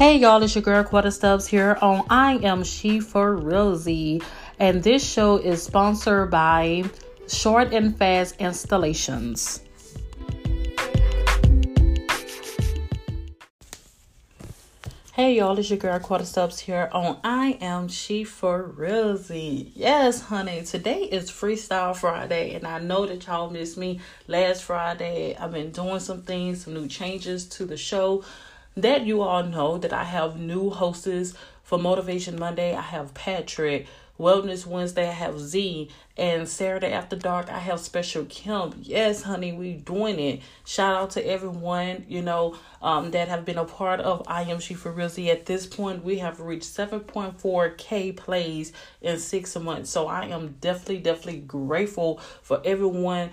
Hey y'all, it's your girl Quetta Stubbs here on I Am She 4RealZee, and this show is sponsored by Short and Fast Installations. Hey y'all, it's your girl Quetta Stubbs here on I Am She 4RealZee. Yes, honey, today is Freestyle Friday, and I know that y'all missed me last Friday. I've been doing some things, some new changes to the show. That you all know that I have new hosts for Motivation Monday. I have Patrick. Wellness Wednesday, I have Z. And Saturday After Dark, I have Special Kim. Yes, honey, we doing it. Shout out to everyone, that have been a part of I Am She 4RealZee. At this point, we have reached 7.4K plays in 6 months. So I am definitely grateful for everyone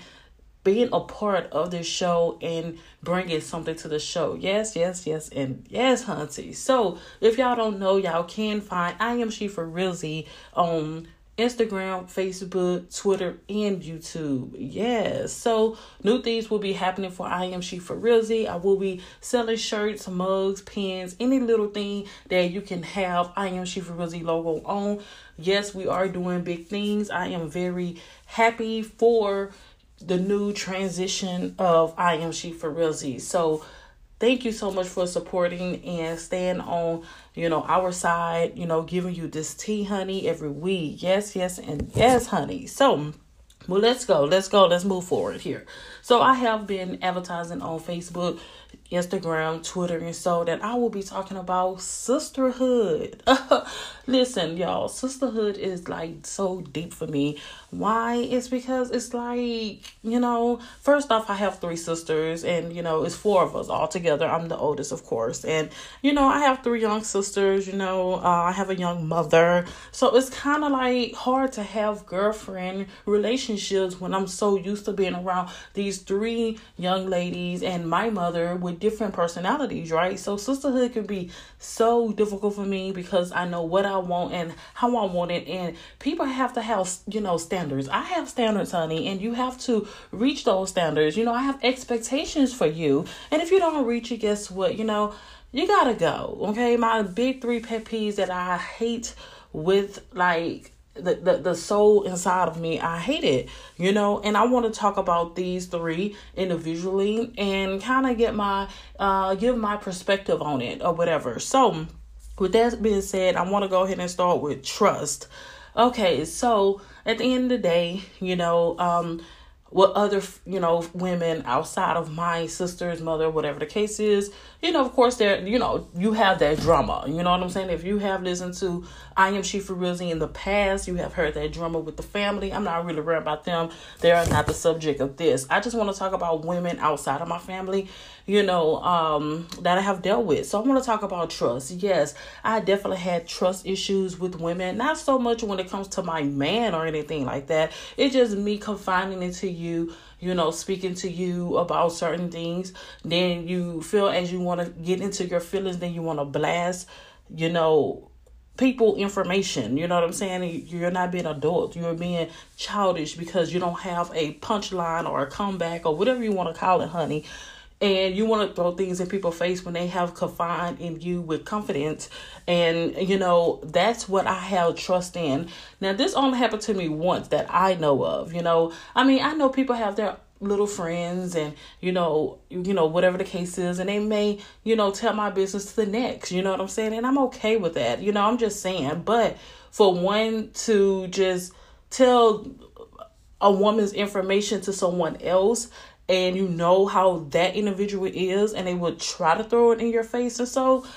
being a part of this show and bringing something to the show. Yes, and yes, hunty. So, if y'all don't know, y'all can find I Am She 4RealZee on Instagram, Facebook, Twitter, and YouTube. Yes. So, new things will be happening for I Am She 4RealZee. I will be selling shirts, mugs, pens, any little thing that you can have I Am She 4RealZee logo on. Yes, we are doing big things. I am very happy for the new transition of I Am She 4RealZee. So thank you so much for supporting and staying on, our side, giving you this tea, honey, every week. Yes, and yes, honey. So, well, let's go. Let's move forward here. So I have been advertising on Facebook, Instagram, Twitter, and so that I will be talking about sisterhood. Listen, y'all, sisterhood is like so deep for me. Why? It's because it's like, first off, I have 3 sisters and, it's 4 of us all together. I'm the oldest, of course. And, I have 3 young sisters, I have a young mother. So it's kind of like hard to have girlfriend relationships when I'm so used to being around these 3 young ladies and my mother with different personalities, right? So sisterhood can be so difficult for me because I know what I want and how I want it. And people have to have, standards. I have standards, honey, and you have to reach those standards. I have expectations for you. And if you don't reach it, guess what? You gotta go. Okay. My big 3 pet peeves that I hate with like the soul inside of me, I hate it, and I want to talk about these 3 individually and kind of get my, give my perspective on it or whatever. So with that being said, I want to go ahead and start with trust. Okay. So at the end of the day, with other, women outside of my sister's mother, whatever the case is, of course, there, you have that drama. You know what I'm saying? If you have listened to I Am She 4RealZee in the past, you have heard that drama with the family. I'm not really worried about them. They are not the subject of this. I just want to talk about women outside of my family, that I have dealt with. So I want to talk about trust. Yes, I definitely had trust issues with women. Not so much when it comes to my man or anything like that. It's just me confining it to you, speaking to you about certain things. Then you feel as you want to get into your feelings, then you want to blast, people information. You know what I'm saying? You're not being adult. You're being childish because you don't have a punchline or a comeback or whatever you want to call it, honey. And you want to throw things in people's face when they have confided in you with confidence. And, that's what I have trust in. Now, this only happened to me once that I know of, I know people have their little friends and, whatever the case is. And they may, tell my business to the next, you know what I'm saying? And I'm okay with that. I'm just saying. But for one to just tell a woman's information to someone else, and you know how that individual is, and they will try to throw it in your face. And so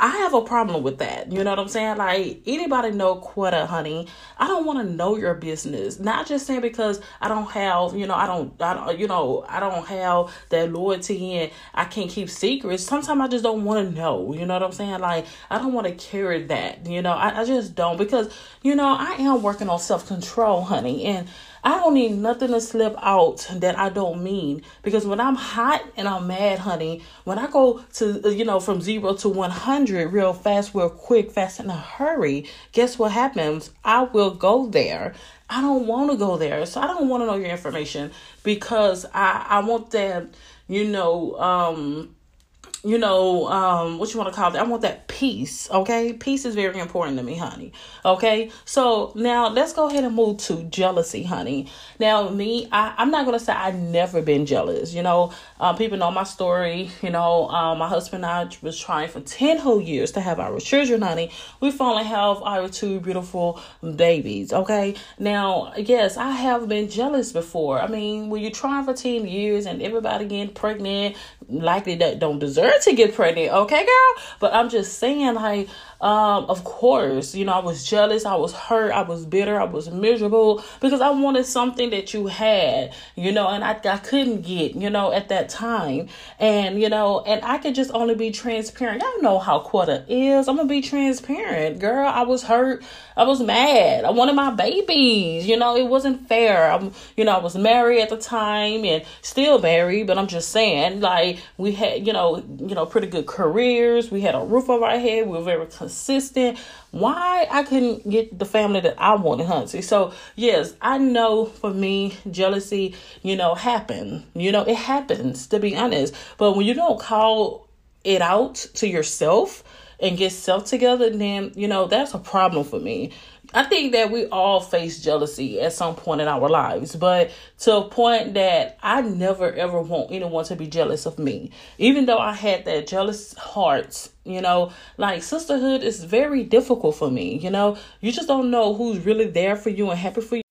I have a problem with that. You know what I'm saying? Like, anybody know Quetta, honey? I don't want to know your business. Not just saying because I don't have, I don't have that loyalty and I can't keep secrets. Sometimes I just don't want to know. You know what I'm saying? Like, I don't want to carry that. I just don't because, I am working on self-control, honey. And I don't need nothing to slip out that I don't mean, because when I'm hot and I'm mad, honey, when I go to, from 0 to 100 real fast, real quick, fast in a hurry, guess what happens? I will go there. I don't want to go there. So I don't want to know your information because I want that, you know, what you want to call it? I want that peace, okay? Peace is very important to me, honey, okay? So now let's go ahead and move to jealousy, honey. Now, me, I'm not going to say I've never been jealous, you know. People know my story, you know. My husband and I was trying for 10 whole years to have our children, honey. We finally have our two beautiful babies, okay? Now, yes, I have been jealous before. I mean, when you're trying for 10 years and everybody getting pregnant, likely that don't deserve to get pregnant, okay, girl? But I'm just saying, like, of course, you know, I was jealous, I was hurt, I was bitter, I was miserable, because I wanted something that you had, you know, and I couldn't get, you know, at that time. And, you know, and I could just only be transparent. Y'all know how Quetta is. I'm gonna be transparent, girl. I was hurt, I was mad, I wanted my babies, you know, it wasn't fair. You know, I was married at the time and still married, but I'm just saying, like, we had, you know, pretty good careers, we had a roof over our head, we were very consistent. Why I couldn't get the family that I wanted, hunty. So yes, I know for me, jealousy, you know, happen. You know, it happens, to be honest. But when you don't call it out to yourself and get self together, then, you know, that's a problem for me. I think that we all face jealousy at some point in our lives, but to a point that I never ever want anyone to be jealous of me, even though I had that jealous heart. You know, like, sisterhood is very difficult for me. You know, you just don't know who's really there for you and happy for you.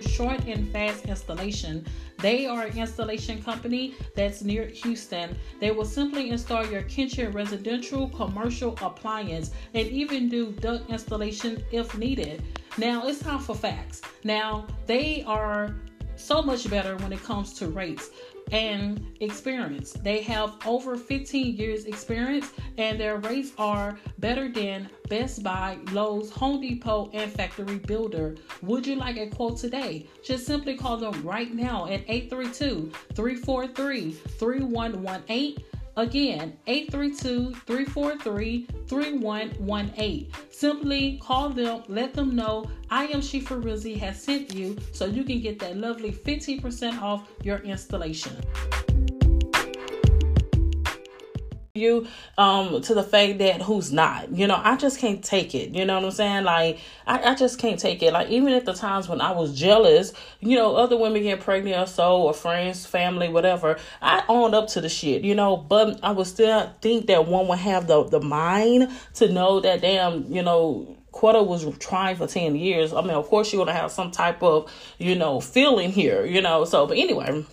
Short and Fast Installation. They are an installation company that's near Houston. They will simply install your kitchen, residential, commercial appliance, and even do duct installation if needed. Now, it's time for facts. Now, they are so much better when it comes to rates and experience. They have over 15 years experience, and their rates are better than Best Buy, Lowe's, Home Depot, and Factory Builder. Would you like a quote today? Just simply call them right now at 832-343-3118. Again, 832-343-3118. Simply call them, let them know I Am She 4RealZee has sent you, so you can get that lovely 15% off your installation. You to the fact that who's not, you know, I just can't take it, you know what I'm saying? Like, I just can't take it. Like, even at the times when I was jealous, you know, other women get pregnant or so, or friends, family, whatever, I owned up to the shit, you know, but I would still think that one would have the mind to know that, damn, you know, Quetta was trying for 10 years. I mean, of course you're gonna have some type of, you know, feeling here, you know. So, but anyway.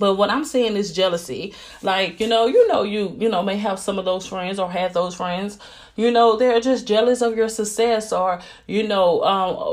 But what I'm saying is jealousy. Like, you know, you may have some of those friends or have those friends, you know, they're just jealous of your success, or, you know,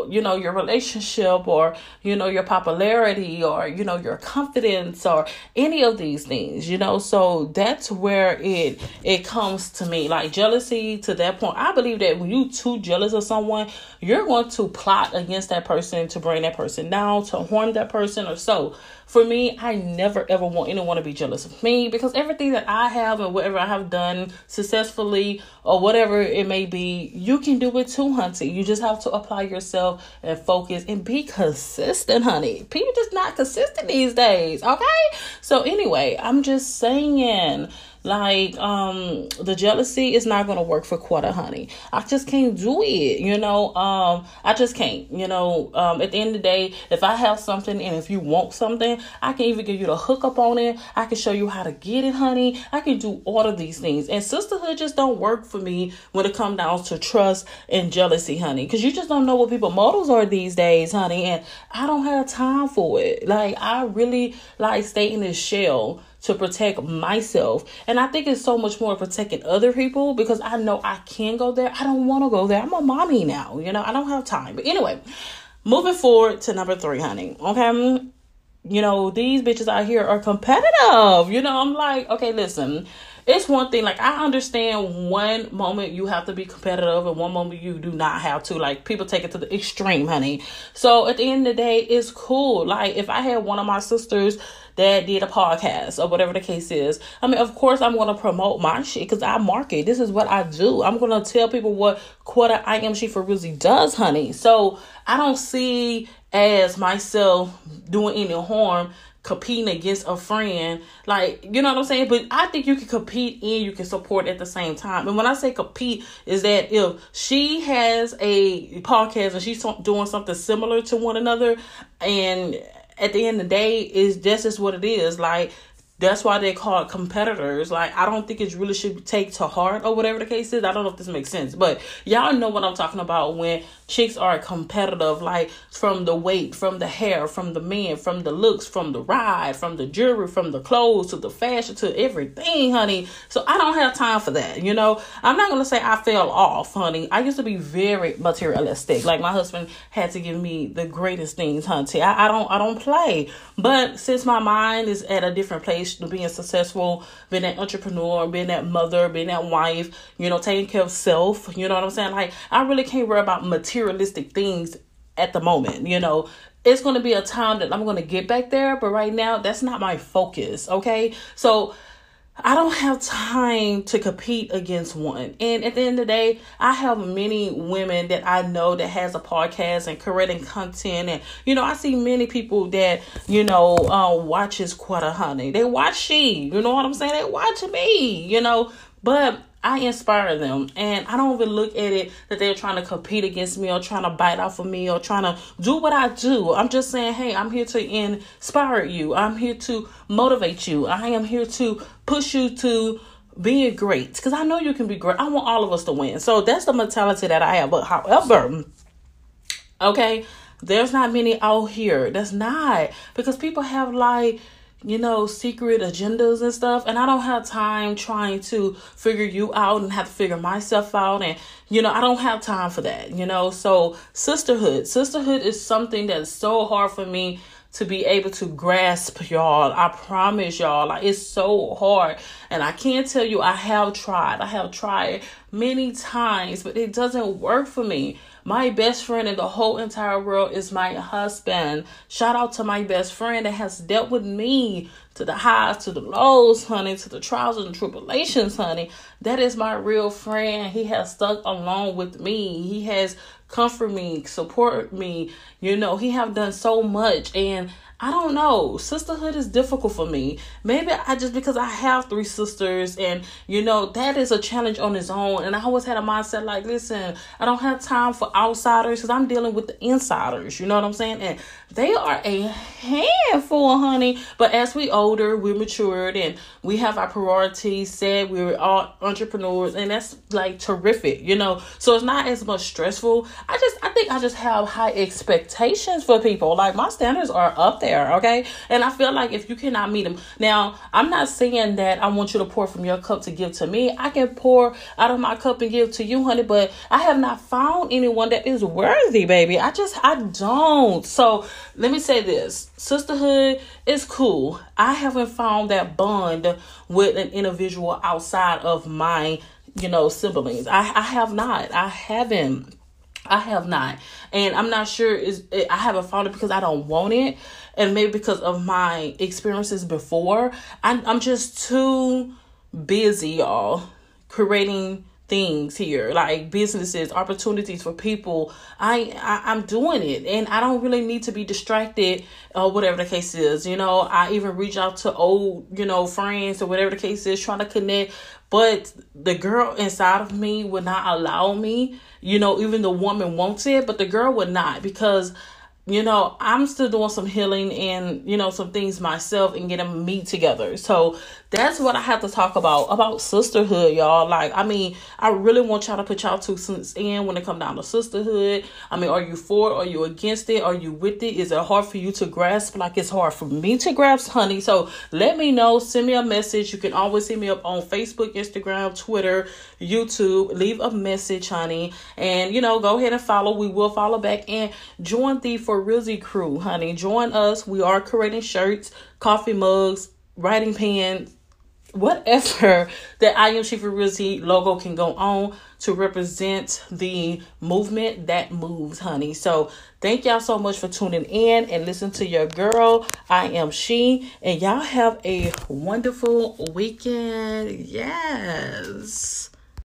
your relationship, or, you know, your popularity, or, you know, your confidence, or any of these things, you know. So that's where it comes to me. Like, jealousy to that point, I believe that when you too jealous of someone, you're going to plot against that person to bring that person down, to harm that person or so. For me, I never ever want anyone to be jealous of me, because everything that I have and whatever I have done successfully or whatever it may be, you can do it too, hunty. You just have to apply yourself and focus and be consistent, honey. People just not consistent these days, okay? So anyway, I'm just saying, like, the jealousy is not going to work for Quetta, honey. I just can't do it, you know. I just can't, you know. At the end of the day, if I have something and if you want something, I can even give you the hookup on it. I can show you how to get it, honey. I can do all of these things. And sisterhood just don't work for me when it comes down to trust and jealousy, honey. Because you just don't know what people's models are these days, honey. And I don't have time for it. Like, I really, like, stay in this shell to protect myself. And I think it's so much more protecting other people, because I know I can go there. I don't want to go there. I'm a mommy now, you know, I don't have time. But anyway, moving forward to number 3, honey. Okay. You know, these bitches out here are competitive. You know, I'm like, okay, listen, it's one thing, like, I understand one moment you have to be competitive and one moment you do not have to. Like, people take it to the extreme, honey. So at the end of the day, it's cool. Like, if I had one of my sisters that did a podcast or whatever the case is, I mean, of course I'm going to promote my shit, because I market. This is what I do. I'm going to tell people what Quetta I Am She 4RealZee does, honey. So I don't see as myself doing any harm competing against a friend, like, you know what I'm saying? But I think you can compete and you can support at the same time. And when I say compete, is that if she has a podcast and she's doing something similar to one another, and at the end of the day, is this is what it is. Like, that's why they call it competitors. Like, I don't think it really should take to heart or whatever the case is. I don't know if this makes sense, but y'all know what I'm talking about when chicks are competitive, like from the weight, from the hair, from the men, from the looks, from the ride, from the jewelry, from the clothes, to the fashion, to everything, honey. So I don't have time for that, you know. I'm not going to say I fell off, honey. I used to be very materialistic. Like, my husband had to give me the greatest things, honey. I don't play. But since my mind is at a different place, being successful, being that entrepreneur, being that mother, being that wife, you know, taking care of self, you know what I'm saying? Like, I really can't worry about materialistic things at the moment, you know. It's going to be a time that I'm going to get back there, but right now, that's not my focus, okay? So, I don't have time to compete against one. And at the end of the day, I have many women that I know that has a podcast and creating content. And, you know, I see many people that, you know, watches Quetta, honey. They watch she, you know what I'm saying? They watch me, you know, but I inspire them, and I don't even look at it that they're trying to compete against me or trying to bite off of me or trying to do what I do. I'm just saying, hey, I'm here to inspire you. I'm here to motivate you. I am here to push you to be great, because I know you can be great. I want all of us to win. So that's the mentality that I have. But however, okay, there's not many out here. That's not, because people have, like, you know, secret agendas and stuff. And I don't have time trying to figure you out and have to figure myself out. And, you know, I don't have time for that, you know. So sisterhood is something that's so hard for me to be able to grasp, y'all. I promise y'all, like, it's so hard. And I can't tell you, I have tried many times, but it doesn't work for me. My best friend in the whole entire world is my husband. Shout out to my best friend that has dealt with me to the highs, to the lows, honey, to the trials and tribulations, honey. That is my real friend. He has stuck along with me. He has comfort me, support me, you know. He have done so much, and I don't know, sisterhood is difficult for me. Maybe I just, because I have three sisters, and, you know, that is a challenge on its own. And I always had a mindset like, listen, I don't have time for outsiders, because I'm dealing with the insiders, you know what I'm saying? And they are a handful, honey. But as we older, we're matured, and we have our priorities set. We're all entrepreneurs, and that's, like, terrific, you know. So it's not as much stressful. I think I just have high expectations for people. Like, my standards are up there, okay? And I feel like if you cannot meet them, now, I'm not saying that I want you to pour from your cup to give to me. I can pour out of my cup and give to you, honey, but I have not found anyone that is worthy, baby. I don't. So let me say this. Sisterhood is cool. I haven't found that bond with an individual outside of my, you know, siblings. I have not. And I'm not sure I haven't found it because I don't want it. And maybe because of my experiences before. I'm just too busy, y'all, creating things here, like businesses, opportunities for people. I'm doing it, and I don't really need to be distracted, whatever the case is, you know. I even reach out to old, you know, friends or whatever the case is, trying to connect, but the girl inside of me would not allow me, you know. Even the woman wants it, but the girl would not, because, you know, I'm still doing some healing and, you know, some things myself and getting me together. So that's what I have to talk about sisterhood, y'all. Like, I mean, I really want y'all to put y'all 2 cents in when it comes down to sisterhood. I mean, are you for it? Are you against it? Are you with it? Is it hard for you to grasp? Like, it's hard for me to grasp, honey. So let me know. Send me a message. You can always hit me up on Facebook, Instagram, Twitter, YouTube. Leave a message, honey. And, you know, go ahead and follow. We will follow back and join the For Real Z crew, honey. Join us. We are creating shirts, coffee mugs, writing pens, whatever that I Am She 4RealZee logo can go on to represent the movement that moves, honey. So thank y'all so much for tuning in and listen to your girl, I Am She, and y'all have a wonderful weekend. Yes.